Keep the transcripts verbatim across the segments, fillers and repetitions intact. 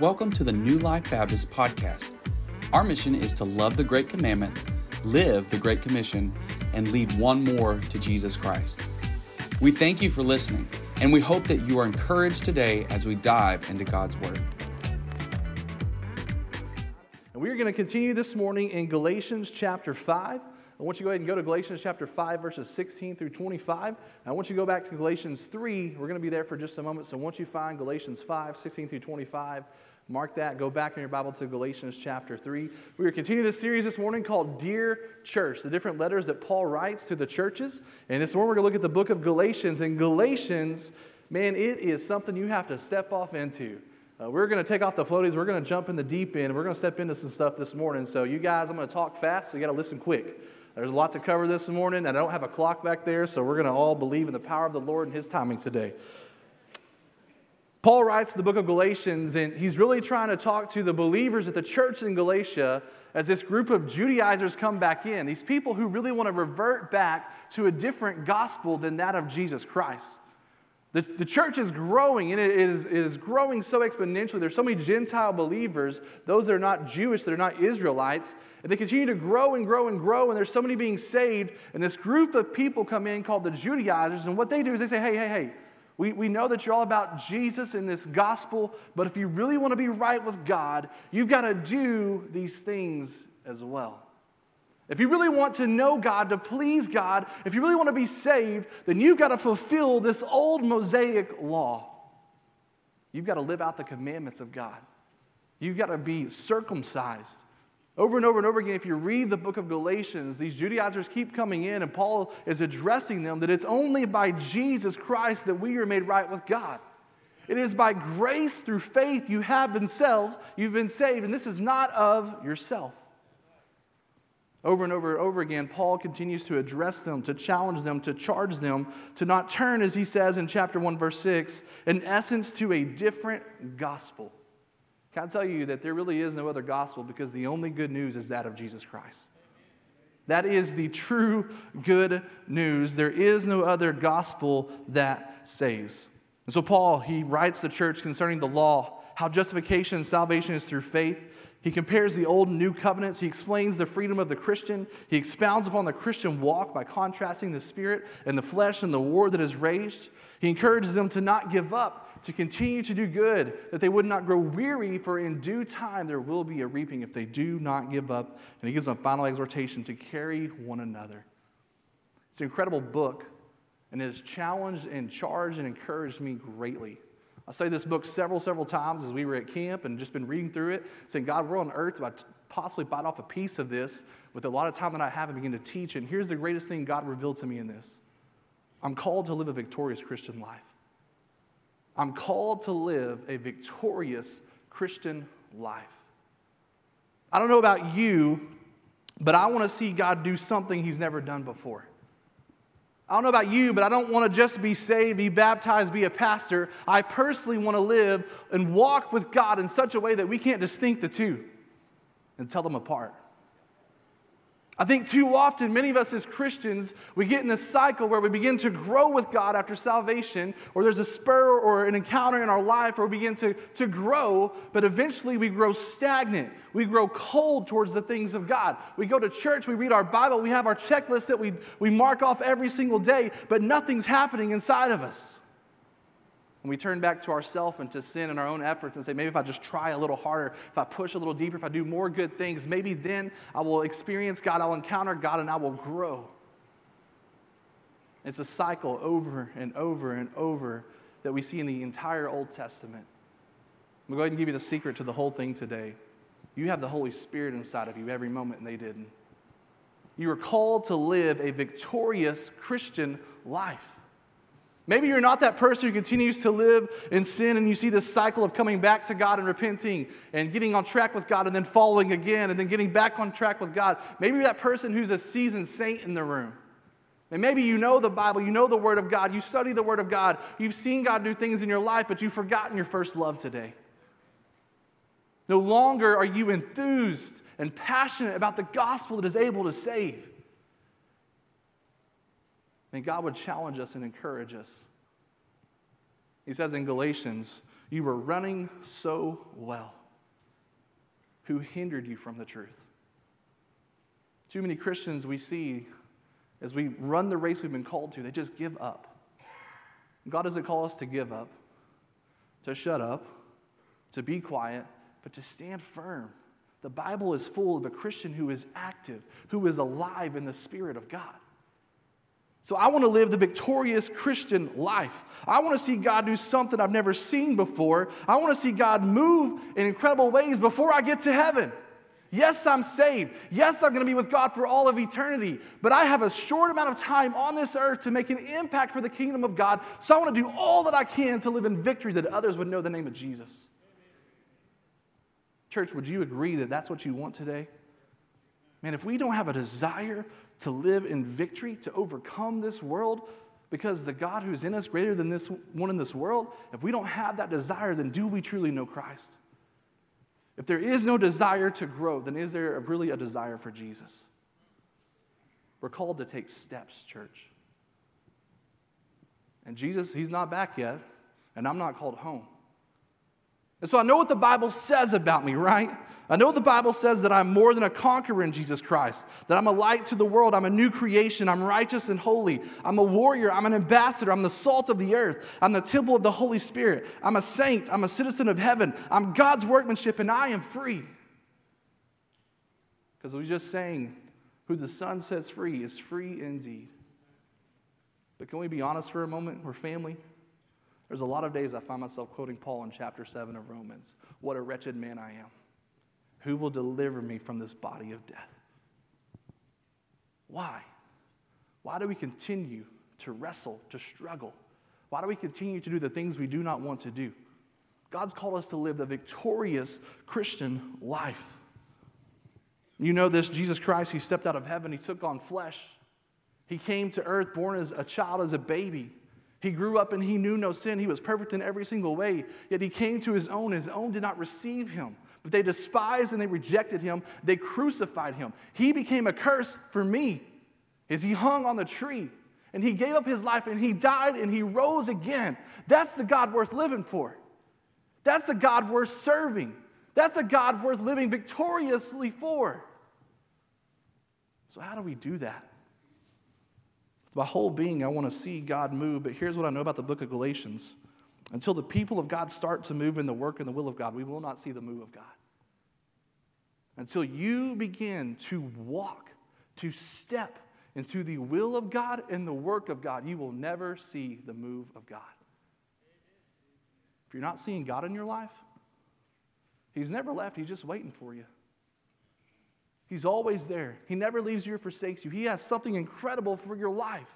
Welcome to the New Life Baptist podcast. Our mission is to love the Great Commandment, live the Great Commission, and leave one more to Jesus Christ. We thank you for listening, and we hope that you are encouraged today as we dive into God's Word. And we are going to continue this morning in Galatians chapter five. I want you to go ahead and go to Galatians chapter five, verses sixteen through twenty-five. I want you to go back to Galatians three. We're going to be there for just a moment. So once you find Galatians five, sixteen through twenty-five, mark that. Go back in your Bible to Galatians chapter three. We are continuing this series this morning called Dear Church, the different letters that Paul writes to the churches. And this morning we're going to look at the book of Galatians. And Galatians, man, it is something you have to step off into. Uh, we're going to take off the floaties. We're going to jump in the deep end. We're going to step into some stuff this morning. So you guys, I'm going to talk fast. So you got to listen quick. There's a lot to cover this morning. I don't have a clock back there. So we're going to all believe in the power of the Lord and His timing today. Paul writes the book of Galatians, and he's really trying to talk to the believers at the church in Galatia as this group of Judaizers come back in. These people who really want to revert back to a different gospel than that of Jesus Christ. The, the church is growing, and it is, it is growing so exponentially. There's so many Gentile believers, those that are not Jewish, that are not Israelites, and they continue to grow and grow and grow, and there's so many being saved, and this group of people come in called the Judaizers, and what they do is they say, hey, hey, hey, we, we know that you're all about Jesus and this gospel, but if you really want to be right with God, you've got to do these things as well. If you really want to know God, to please God, if you really want to be saved, then you've got to fulfill this old Mosaic law. You've got to live out the commandments of God. You've got to be circumcised. Over and over and over again, if you read the book of Galatians, these Judaizers keep coming in, and Paul is addressing them that it's only by Jesus Christ that we are made right with God. It is by grace through faith you have been saved, you've been saved, and this is not of yourself. Over and over and over again, Paul continues to address them, to challenge them, to charge them, to not turn, as he says in chapter one, verse six, in essence to a different gospel. Can I tell you that there really is no other gospel because the only good news is that of Jesus Christ. That is the true good news. There is no other gospel that saves. And so Paul, he writes the church concerning the law, how justification and salvation is through faith. He compares the old and new covenants. He explains the freedom of the Christian. He expounds upon the Christian walk by contrasting the spirit and the flesh and the war that is raged. He encourages them to not give up, to continue to do good, that they would not grow weary, for in due time there will be a reaping if they do not give up. And he gives them a final exhortation to carry one another. It's an incredible book, and it has challenged and charged and encouraged me greatly. I say this book several, several times as we were at camp and just been reading through it, saying, God, we're on earth. Do I possibly bite off a piece of this with a lot of time that I have and begin to teach? And here's the greatest thing God revealed to me in this. I'm called to live a victorious Christian life. I'm called to live a victorious Christian life. I don't know about you, but I want to see God do something He's never done before. I don't know about you, but I don't want to just be saved, be baptized, be a pastor. I personally want to live and walk with God in such a way that we can't distinct the two and tell them apart. I think too often, many of us as Christians, we get in this cycle where we begin to grow with God after salvation, or there's a spur or an encounter in our life where we begin to, to grow, but eventually we grow stagnant. We grow cold towards the things of God. We go to church, we read our Bible, we have our checklist that we, we mark off every single day, but nothing's happening inside of us. And we turn back to ourselves and to sin and our own efforts and say, maybe if I just try a little harder, if I push a little deeper, if I do more good things, maybe then I will experience God, I'll encounter God, and I will grow. It's a cycle over and over and over that we see in the entire Old Testament. I'm going to go ahead and give you the secret to the whole thing today. You have the Holy Spirit inside of you every moment, and they didn't. You are called to live a victorious Christian life. Maybe you're not that person who continues to live in sin and you see this cycle of coming back to God and repenting and getting on track with God and then falling again and then getting back on track with God. Maybe you're that person who's a seasoned saint in the room. And maybe you know the Bible, you know the Word of God, you study the Word of God, you've seen God do things in your life, but you've forgotten your first love today. No longer are you enthused and passionate about the gospel that is able to save. And God would challenge us and encourage us. He says in Galatians, You were running so well. Who hindered you from the truth? Too many Christians we see, as we run the race we've been called to, they just give up. God doesn't call us to give up, to shut up, to be quiet, but to stand firm. The Bible is full of a Christian who is active, who is alive in the Spirit of God. So I want to live the victorious Christian life. I want to see God do something I've never seen before. I want to see God move in incredible ways before I get to heaven. Yes, I'm saved. Yes, I'm going to be with God for all of eternity. But I have a short amount of time on this earth to make an impact for the kingdom of God. So I want to do all that I can to live in victory that others would know the name of Jesus. Church, would you agree that that's what you want today? Man, if we don't have a desire to live in victory, to overcome this world, because the God who's in us is greater than this one in this world, if we don't have that desire, then do we truly know Christ? If there is no desire to grow, then is there really a desire for Jesus? We're called to take steps, church. And Jesus, he's not back yet, and I'm not called home. And so I know what the Bible says about me, right? I know the Bible says that I'm more than a conqueror in Jesus Christ, that I'm a light to the world, I'm a new creation, I'm righteous and holy, I'm a warrior, I'm an ambassador, I'm the salt of the earth, I'm the temple of the Holy Spirit, I'm a saint, I'm a citizen of heaven, I'm God's workmanship, and I am free. Because we just sang, who the Son sets free is free indeed. But can we be honest for a moment? We're family. There's a lot of days I find myself quoting Paul in chapter seven of Romans. What a wretched man I am. Who will deliver me from this body of death? Why? Why do we continue to wrestle, to struggle? Why do we continue to do the things we do not want to do? God's called us to live the victorious Christian life. You know this, Jesus Christ, he stepped out of heaven, he took on flesh. He came to earth born as a child, as a baby. He grew up and he knew no sin. He was perfect in every single way. Yet he came to his own. His own did not receive him. But they despised and they rejected him. They crucified him. He became a curse for me as he hung on the tree. And he gave up his life and he died and he rose again. That's the God worth living for. That's a God worth serving. That's a God worth living victoriously for. So how do we do that? My whole being, I want to see God move, but here's what I know about the book of Galatians. Until the people of God start to move in the work and the will of God, we will not see the move of God. Until you begin to walk, to step into the will of God and the work of God, you will never see the move of God. If you're not seeing God in your life, he's never left, he's just waiting for you. He's always there. He never leaves you or forsakes you. He has something incredible for your life.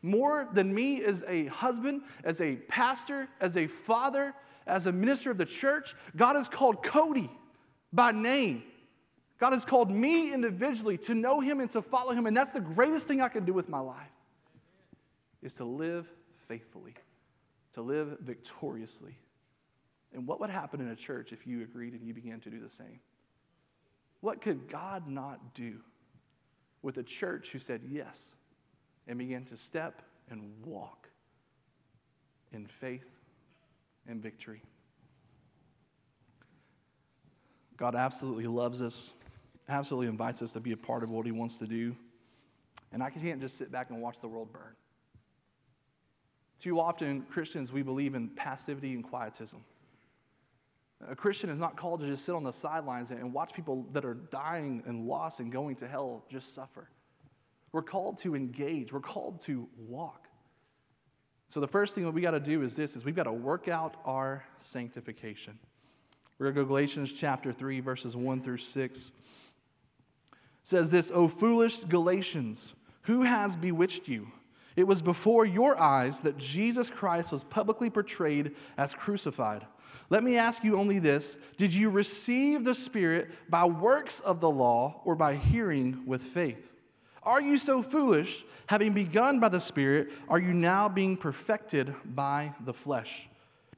More than me as a husband, as a pastor, as a father, as a minister of the church, God has called Kody by name. God has called me individually to know him and to follow him, and that's the greatest thing I can do with my life, is to live faithfully, to live victoriously. And what would happen in a church if you agreed and you began to do the same? What could God not do with a church who said yes and began to step and walk in faith and victory? God absolutely loves us, absolutely invites us to be a part of what he wants to do. And I can't just sit back and watch the world burn. Too often, Christians, we believe in passivity and quietism. A Christian is not called to just sit on the sidelines and watch people that are dying and lost and going to hell just suffer. We're called to engage. We're called to walk. So the first thing that we got to do is this, is we've got to work out our sanctification. We're going to go Galatians chapter three, verses one through six. It says this, O foolish Galatians, who has bewitched you? It was before your eyes that Jesus Christ was publicly portrayed as crucified. Let me ask you only this. Did you receive the Spirit by works of the law or by hearing with faith? Are you so foolish? Having begun by the Spirit, are you now being perfected by the flesh?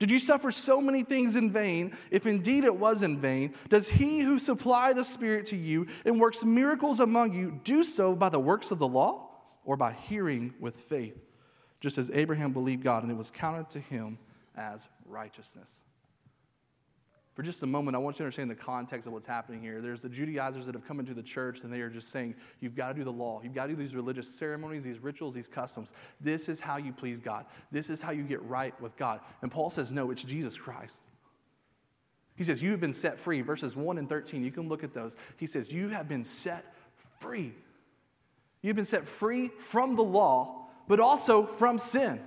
Did you suffer so many things in vain, if indeed it was in vain? Does he who supplied the Spirit to you and works miracles among you do so by the works of the law or by hearing with faith? Just as Abraham believed God and it was counted to him as righteousness. for just a moment, I want you to understand the context of what's happening here. There's the Judaizers that have come into the church, and they are just saying, you've got to do the law. You've got to do these religious ceremonies, these rituals, these customs. This is how you please God. This is how you get right with God. And Paul says, no, it's Jesus Christ. He says, you have been set free. Verses one and thirteen, you can look at those. He says, you have been set free. You've been set free from the law, but also from sin.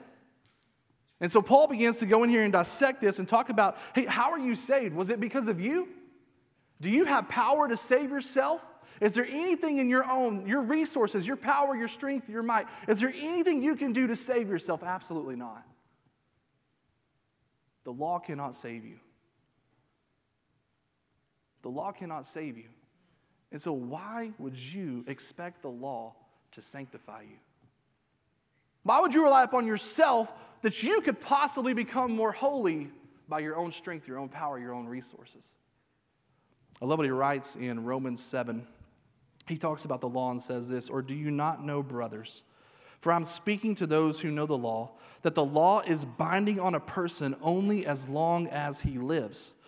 And so Paul begins to go in here and dissect this and talk about, hey, how are you saved? Was it because of you? Do you have power to save yourself? Is there anything in your own, your resources, your power, your strength, your might? Is there anything you can do to save yourself? Absolutely not. The law cannot save you. The law cannot save you. And so why would you expect the law to sanctify you? Why would you rely upon yourself that you could possibly become more holy by your own strength, your own power, your own resources? I love what he writes in Romans seven. He talks about the law and says this, or do you not know, brothers, for I'm speaking to those who know the law, that the law is binding on a person only as long as he lives.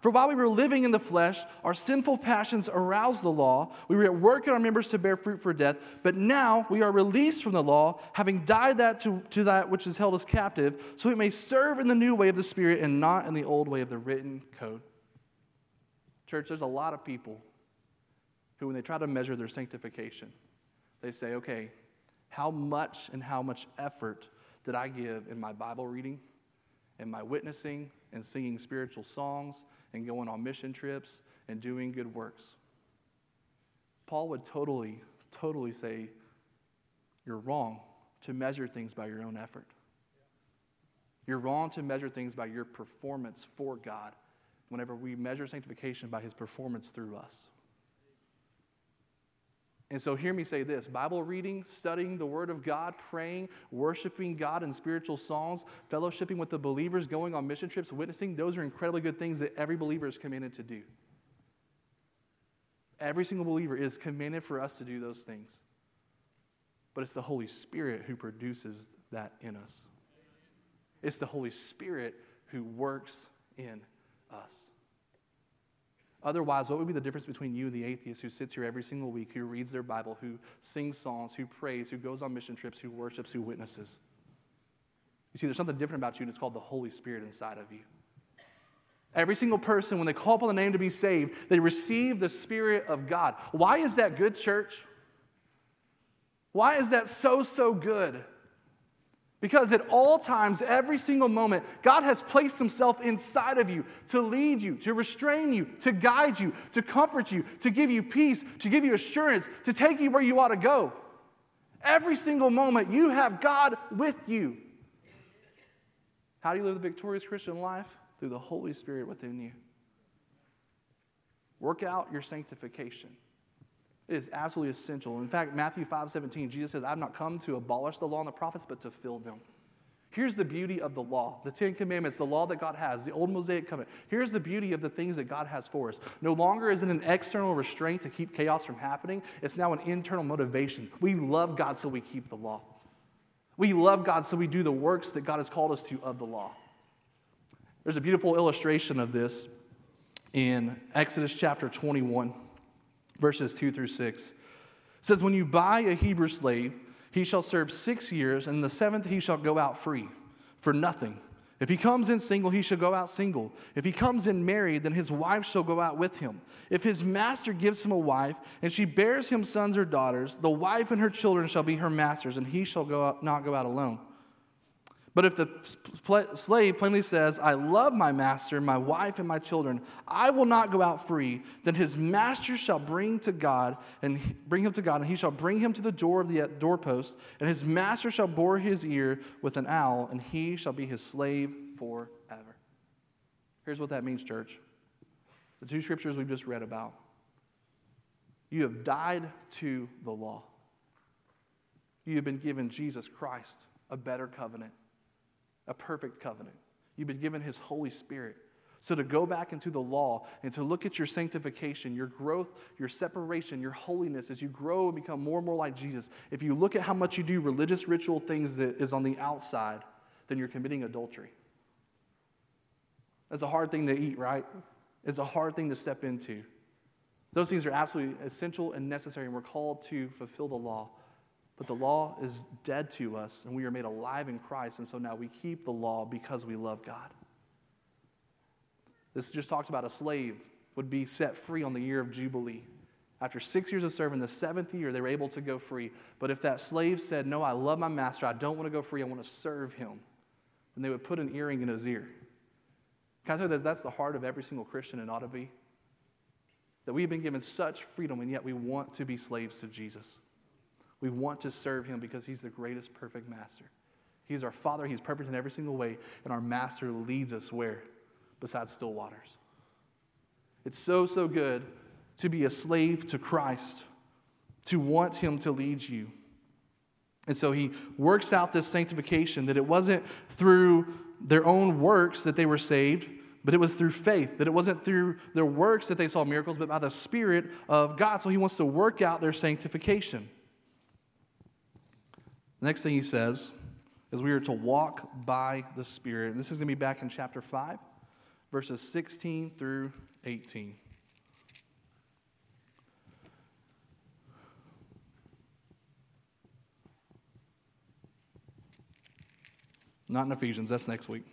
For while we were living in the flesh, our sinful passions aroused the law. We were at work in our members to bear fruit for death. But now we are released from the law, having died that to, to that which has held us captive, so we may serve in the new way of the Spirit and not in the old way of the written code. Church, there's a lot of people who, when they try to measure their sanctification, they say, okay, how much and how much effort did I give in my Bible reading, in my witnessing, and singing spiritual songs, and going on mission trips, and doing good works? Paul would totally, totally say, you're wrong to measure things by your own effort. You're wrong to measure things by your performance for God, whenever we measure sanctification by his performance through us. And so hear me say this, Bible reading, studying the Word of God, praying, worshiping God in spiritual songs, fellowshipping with the believers, going on mission trips, witnessing, those are incredibly good things that every believer is commanded to do. Every single believer is commanded for us to do those things. But it's the Holy Spirit who produces that in us. It's the Holy Spirit who works in us. Otherwise, what would be the difference between you and the atheist who sits here every single week, who reads their Bible, who sings songs, who prays, who goes on mission trips, who worships, who witnesses? You see, there's something different about you, and it's called the Holy Spirit inside of you. Every single person, when they call upon the name to be saved, they receive the Spirit of God. Why is that good, church? Why is that so, so good? Because at all times, every single moment, God has placed himself inside of you to lead you, to restrain you, to guide you, to comfort you, to give you peace, to give you assurance, to take you where you ought to go. Every single moment, you have God with you. How do you live the victorious Christian life? Through the Holy Spirit within you. Work out your sanctification. It is absolutely essential. In fact, Matthew five seventeen, Jesus says, I've not come to abolish the law and the prophets, but to fulfill them. Here's the beauty of the law, the Ten Commandments, the law that God has, the old Mosaic covenant. Here's the beauty of the things that God has for us. No longer is it an external restraint to keep chaos from happening. It's now an internal motivation. We love God, so we keep the law. We love God, so we do the works that God has called us to of the law. There's a beautiful illustration of this in Exodus chapter twenty-one. Verses two through six. It says, when you buy a Hebrew slave, he shall serve six years, and in the seventh he shall go out free for nothing. If he comes in single, he shall go out single. If he comes in married, then his wife shall go out with him. If his master gives him a wife, and she bears him sons or daughters, the wife and her children shall be her master's, and he shall go out, not go out alone. But if the slave plainly says, I love my master, my wife, and my children, I will not go out free, then his master shall bring to God and bring him to God, and he shall bring him to the door of the doorpost, and his master shall bore his ear with an awl, and he shall be his slave forever. Here's what that means, church. the two scriptures we've just read about. You have died to the law. You have been given Jesus Christ, a better covenant, a perfect covenant. You've been given his Holy Spirit. So to go back into the law and to look at your sanctification, your growth, your separation, your holiness as you grow and become more and more like Jesus, if you look at how much you do religious ritual things that is on the outside, then you're committing adultery. That's a hard thing to eat, right? It's a hard thing to step into. Those things are absolutely essential and necessary, and we're called to fulfill the law. But the law is dead to us, and we are made alive in Christ, and so now we keep the law because we love God. This just talks about a slave would be set free on the year of Jubilee. After six years of serving, the seventh year, they were able to go free. But if that slave said, no, I love my master, I don't want to go free, I want to serve him, then they would put an earring in his ear. Can I tell you that that's the heart of every single Christian and ought to be? That we've been given such freedom, and yet we want to be slaves to Jesus. We want to serve him because he's the greatest perfect master. He's our Father. He's perfect in every single way. And our master leads us where? Besides still waters. It's so, so good to be a slave to Christ, to want him to lead you. And so he works out this sanctification, that it wasn't through their own works that they were saved, but it was through faith, that it wasn't through their works that they saw miracles, but by the Spirit of God. So he wants to work out their sanctification. The next thing he says is we are to walk by the Spirit. And this is going to be back in chapter five, verses sixteen through eighteen. Not in Ephesians, that's next week.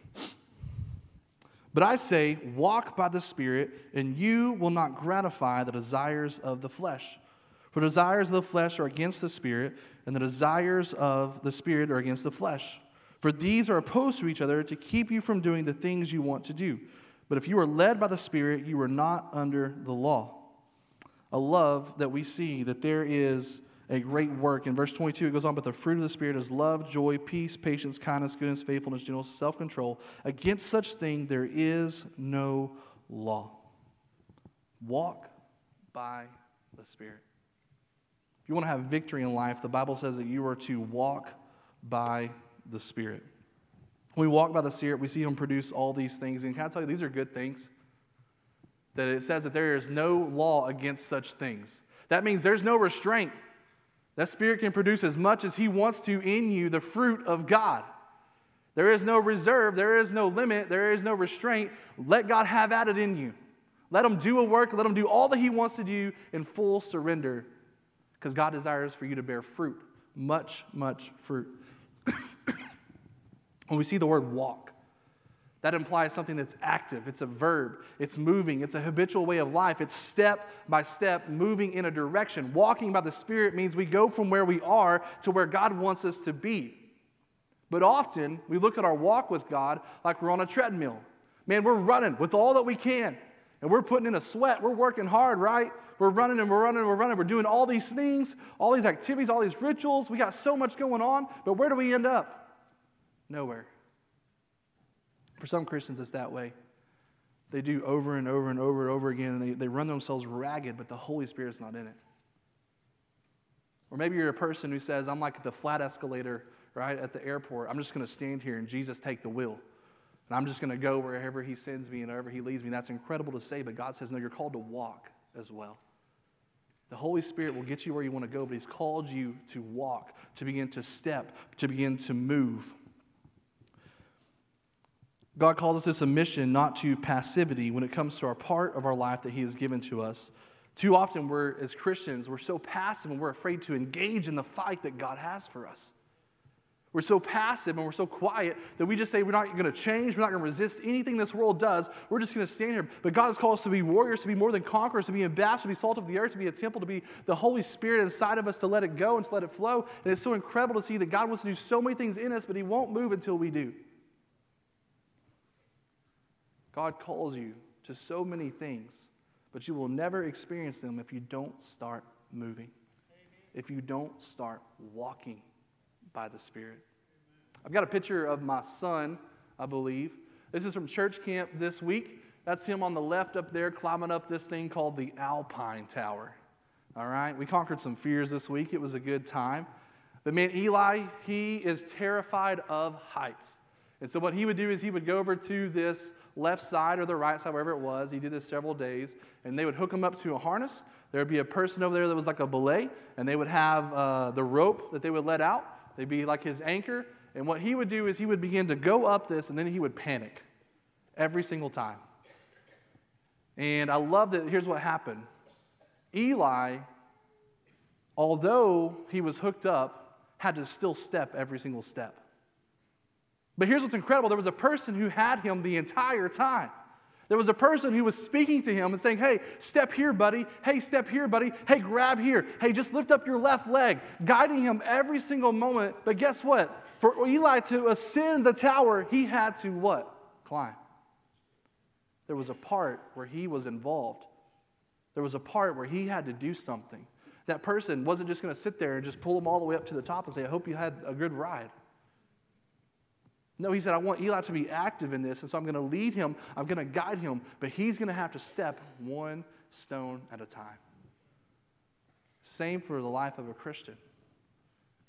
But I say, walk by the Spirit, and you will not gratify the desires of the flesh. For the desires of the flesh are against the Spirit, and the desires of the Spirit are against the flesh. For these are opposed to each other to keep you from doing the things you want to do. But if you are led by the Spirit, you are not under the law. I love that we see that there is a great work. In verse twenty-two, it goes on, but the fruit of the Spirit is love, joy, peace, patience, kindness, goodness, faithfulness, gentleness, self-control. Against such thing there is no law. Walk by the Spirit. If you want to have victory in life, the Bible says that you are to walk by the Spirit. When we walk by the Spirit, we see him produce all these things. And can I tell you, these are good things. That it says that there is no law against such things. That means there's no restraint. That Spirit can produce as much as he wants to in you, the fruit of God. There is no reserve. There is no limit. There is no restraint. Let God have at it in you. Let him do a work. Let him do all that he wants to do in full surrender. Because God desires for you to bear fruit. Much, much fruit. When we see the word walk, that implies something that's active. It's a verb. It's moving. It's a habitual way of life. It's step by step moving in a direction. Walking by the Spirit means we go from where we are to where God wants us to be. But often, we look at our walk with God like we're on a treadmill. Man, we're running with all that we can. And we're putting in a sweat. We're working hard, right? We're running and we're running and we're running. We're doing all these things, all these activities, all these rituals. We got so much going on. But where do we end up? Nowhere. For some Christians, it's that way. They do over and over and over and over again, and they, they run themselves ragged, but the Holy Spirit's not in it. Or maybe you're a person who says, I'm like the flat escalator, right, at the airport. I'm just going to stand here and Jesus take the wheel. And I'm just going to go wherever he sends me and wherever he leads me. And that's incredible to say, but God says, no, you're called to walk as well. The Holy Spirit will get you where you want to go, but he's called you to walk, to begin to step, to begin to move. God calls us to submission, not to passivity, when it comes to our part of our life that he has given to us. Too often we're, as Christians, we're so passive and we're afraid to engage in the fight that God has for us. We're so passive and we're so quiet that we just say we're not going to change, we're not going to resist anything this world does, we're just going to stand here. But God has called us to be warriors, to be more than conquerors, to be ambassadors, to be salt of the earth, to be a temple, to be the Holy Spirit inside of us, to let it go and to let it flow. And it's so incredible to see that God wants to do so many things in us, but he won't move until we do. God calls you to so many things, but you will never experience them if you don't start moving, Amen. If you don't start walking by the Spirit. Amen. I've got a picture of my son, I believe. This is from church camp this week. That's him on the left up there climbing up this thing called the Alpine Tower. All right? We conquered some fears this week. It was a good time. The man Eli, he is terrified of heights. And so what he would do is he would go over to this left side or the right side, wherever it was. He did this several days. And they would hook him up to a harness. There would be a person over there that was like a belay. And they would have uh, the rope that they would let out. They'd be like his anchor. And what he would do is he would begin to go up this, and then he would panic every single time. And I love that here's what happened. Eli, although he was hooked up, had to still step every single step. But here's what's incredible. There was a person who had him the entire time. There was a person who was speaking to him and saying, hey, step here, buddy. Hey, step here, buddy. Hey, grab here. Hey, just lift up your left leg, guiding him every single moment. But guess what? For Eli to ascend the tower, he had to what? Climb. There was a part where he was involved. There was a part where he had to do something. That person wasn't just going to sit there and just pull him all the way up to the top and say, I hope you had a good ride. No, he said, I want Eli to be active in this, and so I'm going to lead him, I'm going to guide him, but he's going to have to step one stone at a time. Same for the life of a Christian.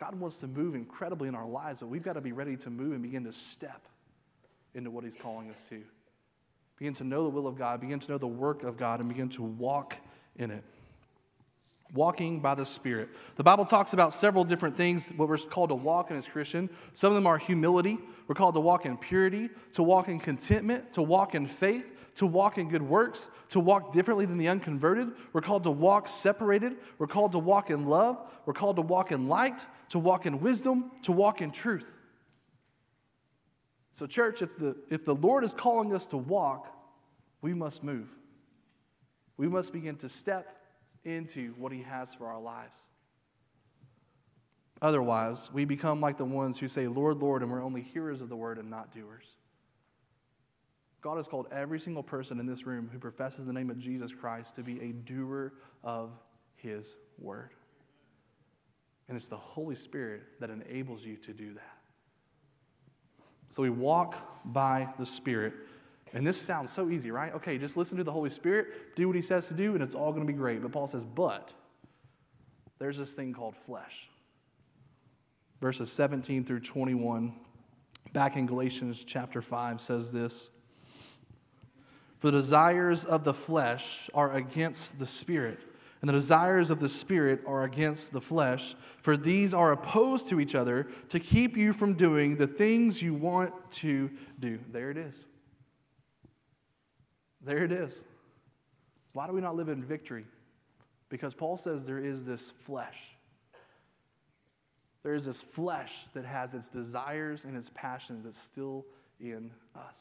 God wants to move incredibly in our lives, but we've got to be ready to move and begin to step into what he's calling us to. Begin to know the will of God, begin to know the work of God, and begin to walk in it. Walking by the Spirit. The Bible talks about several different things, what we're called to walk in as Christian. Some of them are humility. We're called to walk in purity, to walk in contentment, to walk in faith, to walk in good works, to walk differently than the unconverted. We're called to walk separated. We're called to walk in love. We're called to walk in light, to walk in wisdom, to walk in truth. So church, if the, if the Lord is calling us to walk, we must move. We must begin to step into what he has for our lives. Otherwise, we become like the ones who say, Lord, Lord, and we're only hearers of the word and not doers. God has called every single person in this room who professes the name of Jesus Christ to be a doer of his word. And it's the Holy Spirit that enables you to do that. So we walk by the Spirit. And this sounds so easy, right? Okay, just listen to the Holy Spirit, do what he says to do, and it's all going to be great. But Paul says, but there's this thing called flesh. Verses seventeen through twenty-one, back in Galatians chapter five, says this. For the desires of the flesh are against the Spirit, and the desires of the Spirit are against the flesh, for these are opposed to each other to keep you from doing the things you want to do. There it is. There it is. Why do we not live in victory? Because Paul says there is this flesh. There is this flesh that has its desires and its passions that's still in us.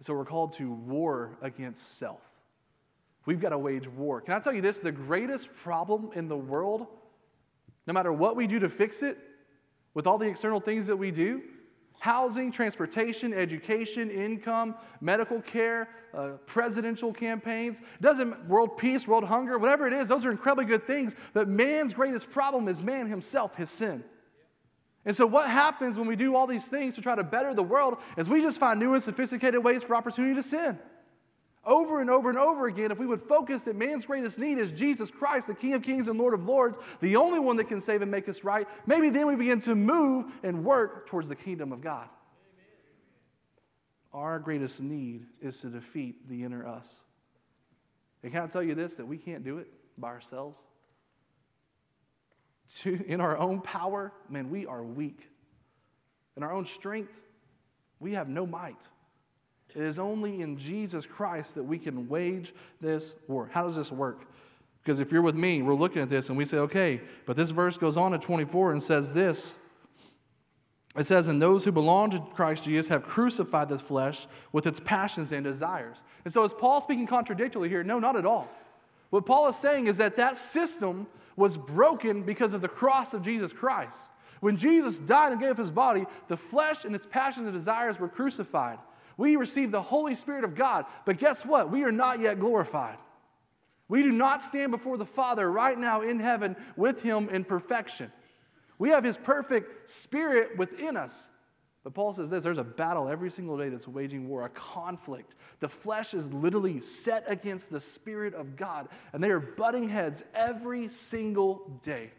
So we're called to war against self. We've got to wage war. Can I tell you this? The greatest problem in the world, no matter what we do to fix it, with all the external things that we do, housing, transportation, education, income, medical care, uh, presidential campaigns, doesn't world peace, world hunger, whatever it is, those are incredibly good things, but man's greatest problem is man himself, his sin. And so what happens when we do all these things to try to better the world is we just find new and sophisticated ways for opportunity to sin. Over and over and over again, if we would focus that man's greatest need is Jesus Christ, the King of Kings and Lord of Lords, the only one that can save and make us right, maybe then we begin to move and work towards the kingdom of God. Amen. Our greatest need is to defeat the inner us. And can I tell you this, that we can't do it by ourselves? In our own power, man, we are weak. In our own strength, we have no might. It is only in Jesus Christ that we can wage this war. How does this work? Because if you're with me, we're looking at this and we say, okay, but this verse goes on to twenty-four and says this. It says, and those who belong to Christ Jesus have crucified this flesh with its passions and desires. And so is Paul speaking contradictorily here? No, not at all. What Paul is saying is that that system was broken because of the cross of Jesus Christ. When Jesus died and gave up his body, the flesh and its passions and desires were crucified. We receive the Holy Spirit of God, but guess what? We are not yet glorified. We do not stand before the Father right now in heaven with him in perfection. We have his perfect Spirit within us, But Paul says this, there's a battle every single day that's waging war, a conflict. The flesh is literally set against the Spirit of God, and they are butting heads every single day.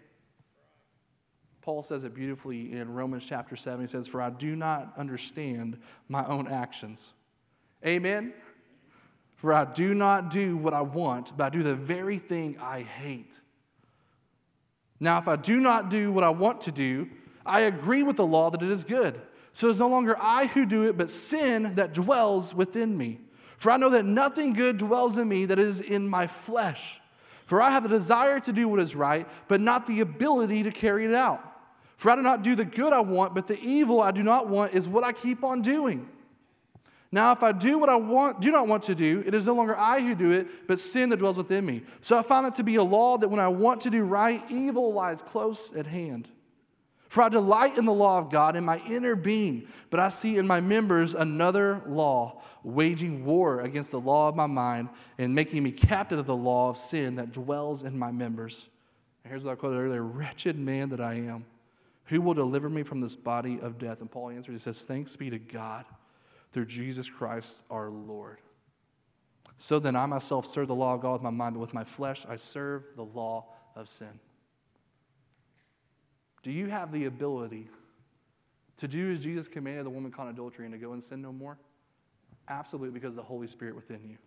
Paul says it beautifully in Romans chapter seven. He says, "For I do not understand my own actions." Amen? "For I do not do what I want, but I do the very thing I hate. Now, if I do not do what I want to do, I agree with the law that it is good. So it is no longer I who do it, but sin that dwells within me. For I know that nothing good dwells in me that is in my flesh. For I have the desire to do what is right, but not the ability to carry it out. For I do not do the good I want, but the evil I do not want is what I keep on doing. Now if I do what I want, do not want to do, it is no longer I who do it, but sin that dwells within me. So I find it to be a law that when I want to do right, evil lies close at hand. For I delight in the law of God in my inner being, but I see in my members another law, waging war against the law of my mind and making me captive of the law of sin that dwells in my members." And here's what I quoted earlier, "Wretched man that I am, who will deliver me from this body of death?" And Paul answered, he says, "Thanks be to God through Jesus Christ our Lord. So then I myself serve the law of God with my mind, but with my flesh I serve the law of sin." Do you have the ability to do as Jesus commanded the woman caught in adultery and to go and sin no more? Absolutely, because of the Holy Spirit within you.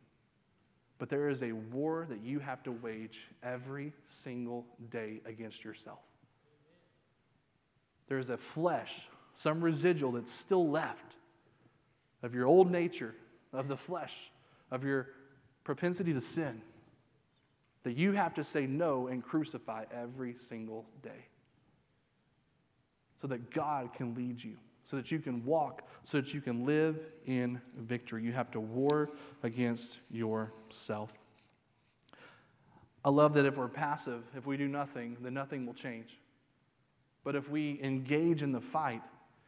But there is a war that you have to wage every single day against yourself. There is a flesh, some residual that's still left of your old nature, of the flesh, of your propensity to sin, that you have to say no and crucify every single day, so that God can lead you, so that you can walk, so that you can live in victory. You have to war against yourself. I love that if we're passive, if we do nothing, then nothing will change. But if we engage in the fight,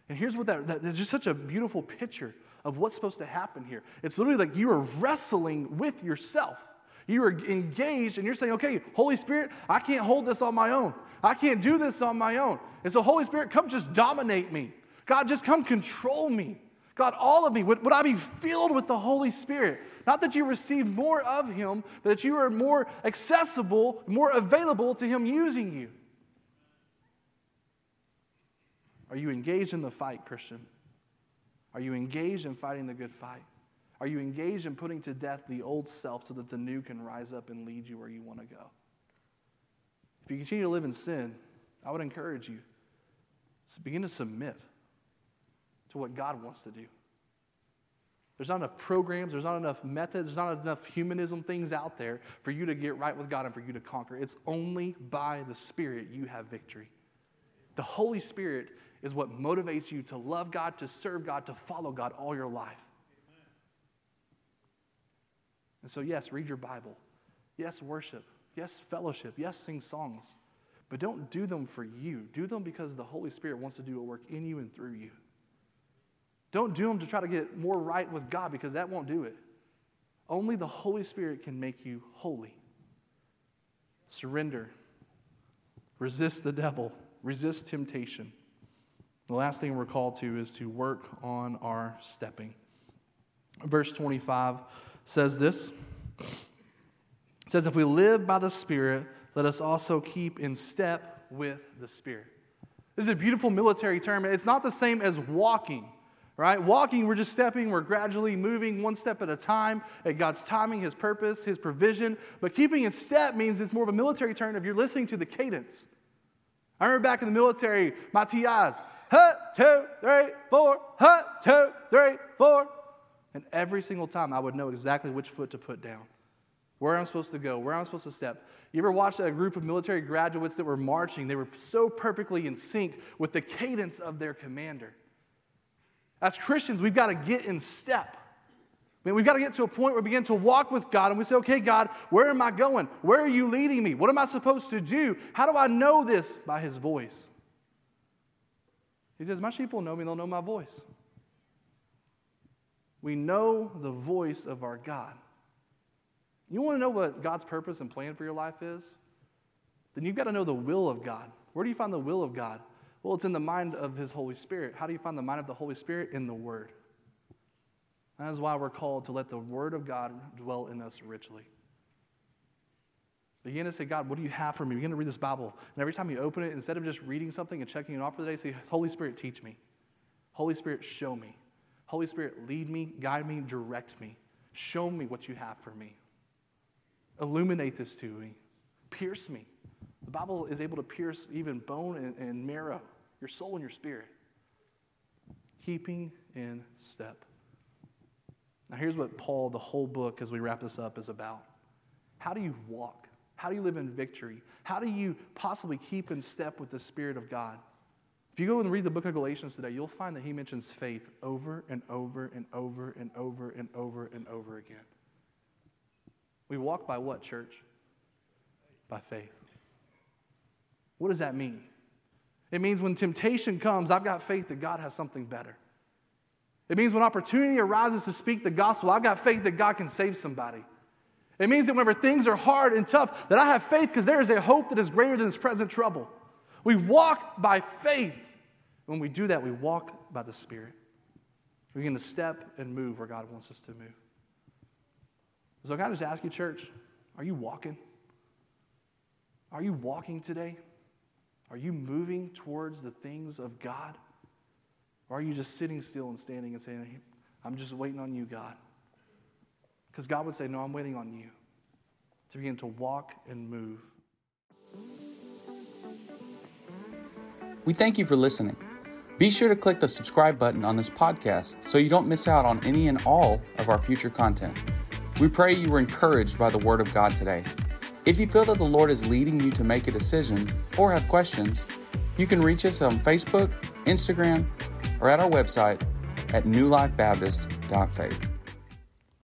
and here's what that, that is just such a beautiful picture of what's supposed to happen here. It's literally like you are wrestling with yourself. You are engaged and you're saying, okay, Holy Spirit, I can't hold this on my own. I can't do this on my own. And so, Holy Spirit, come just dominate me. God, just come control me. God, all of me. Would, would I be filled with the Holy Spirit? Not that you receive more of Him, but that you are more accessible, more available to Him using you. Are you engaged in the fight, Christian? Are you engaged in fighting the good fight? Are you engaged in putting to death the old self so that the new can rise up and lead you where you want to go? If you continue to live in sin, I would encourage you to begin to submit to what God wants to do. There's not enough programs, there's not enough methods, there's not enough humanism things out there for you to get right with God and for you to conquer. It's only by the Spirit you have victory. The Holy Spirit is what motivates you to love God, to serve God, to follow God all your life. And so, yes, read your Bible. Yes, worship. Yes, fellowship. Yes, sing songs. But don't do them for you. Do them because the Holy Spirit wants to do a work in you and through you. Don't do them to try to get more right with God, because that won't do it. Only the Holy Spirit can make you holy. Surrender. Resist the devil. Resist temptation. The last thing we're called to is to work on our stepping. Verse twenty-five says this. It says, "If we live by the Spirit, let us also keep in step with the Spirit." This is a beautiful military term. It's not the same as walking, right? Walking, we're just stepping, we're gradually moving one step at a time at God's timing, His purpose, His provision. But keeping in step means it's more of a military term if you're listening to the cadence. I remember back in the military, my T I's, hut, two, three, four, hut, two, three, four. And every single time I would know exactly which foot to put down, where I'm supposed to go, where I'm supposed to step. You ever watched a group of military graduates that were marching? They were so perfectly in sync with the cadence of their commander. As Christians, we've got to get in step. I mean, we've got to get to a point where we begin to walk with God and we say, okay, God, where am I going? Where are you leading me? What am I supposed to do? How do I know this? By His voice. He says, my sheep will know me, they'll know my voice. We know the voice of our God. You want to know what God's purpose and plan for your life is? Then you've got to know the will of God. Where do you find the will of God? Well, it's in the mind of his Holy Spirit. How do you find the mind of the Holy Spirit? In the Word. That is why we're called to let the Word of God dwell in us richly. Begin to say, God, what do you have for me? Begin to read this Bible. And every time you open it, instead of just reading something and checking it off for the day, say, Holy Spirit, teach me. Holy Spirit, show me. Holy Spirit, lead me, guide me, direct me. Show me what you have for me. Illuminate this to me. Pierce me. The Bible is able to pierce even bone and, and marrow, your soul and your spirit. Keeping in step. Now here's what Paul, the whole book as we wrap this up, is about. How do you walk? How do you live in victory? How do you possibly keep in step with the Spirit of God? If you go and read the book of Galatians today, you'll find that he mentions faith over and over and over and over and over and over again. We walk by what, church? By faith. What does that mean? It means when temptation comes, I've got faith that God has something better. It means when opportunity arises to speak the gospel, I've got faith that God can save somebody. It means that whenever things are hard and tough, that I have faith because there is a hope that is greater than this present trouble. We walk by faith. When we do that, we walk by the Spirit. We begin to step and move where God wants us to move. So can I just ask you, church, are you walking? Are you walking today? Are you moving towards the things of God? Or are you just sitting still and standing and saying, I'm just waiting on you, God? Because God would say, no, I'm waiting on you to begin to walk and move. We thank you for listening. Be sure to click the subscribe button on this podcast so you don't miss out on any and all of our future content. We pray you were encouraged by the Word of God today. If you feel that the Lord is leading you to make a decision or have questions, you can reach us on Facebook, Instagram, or at our website at new life baptist dot faith.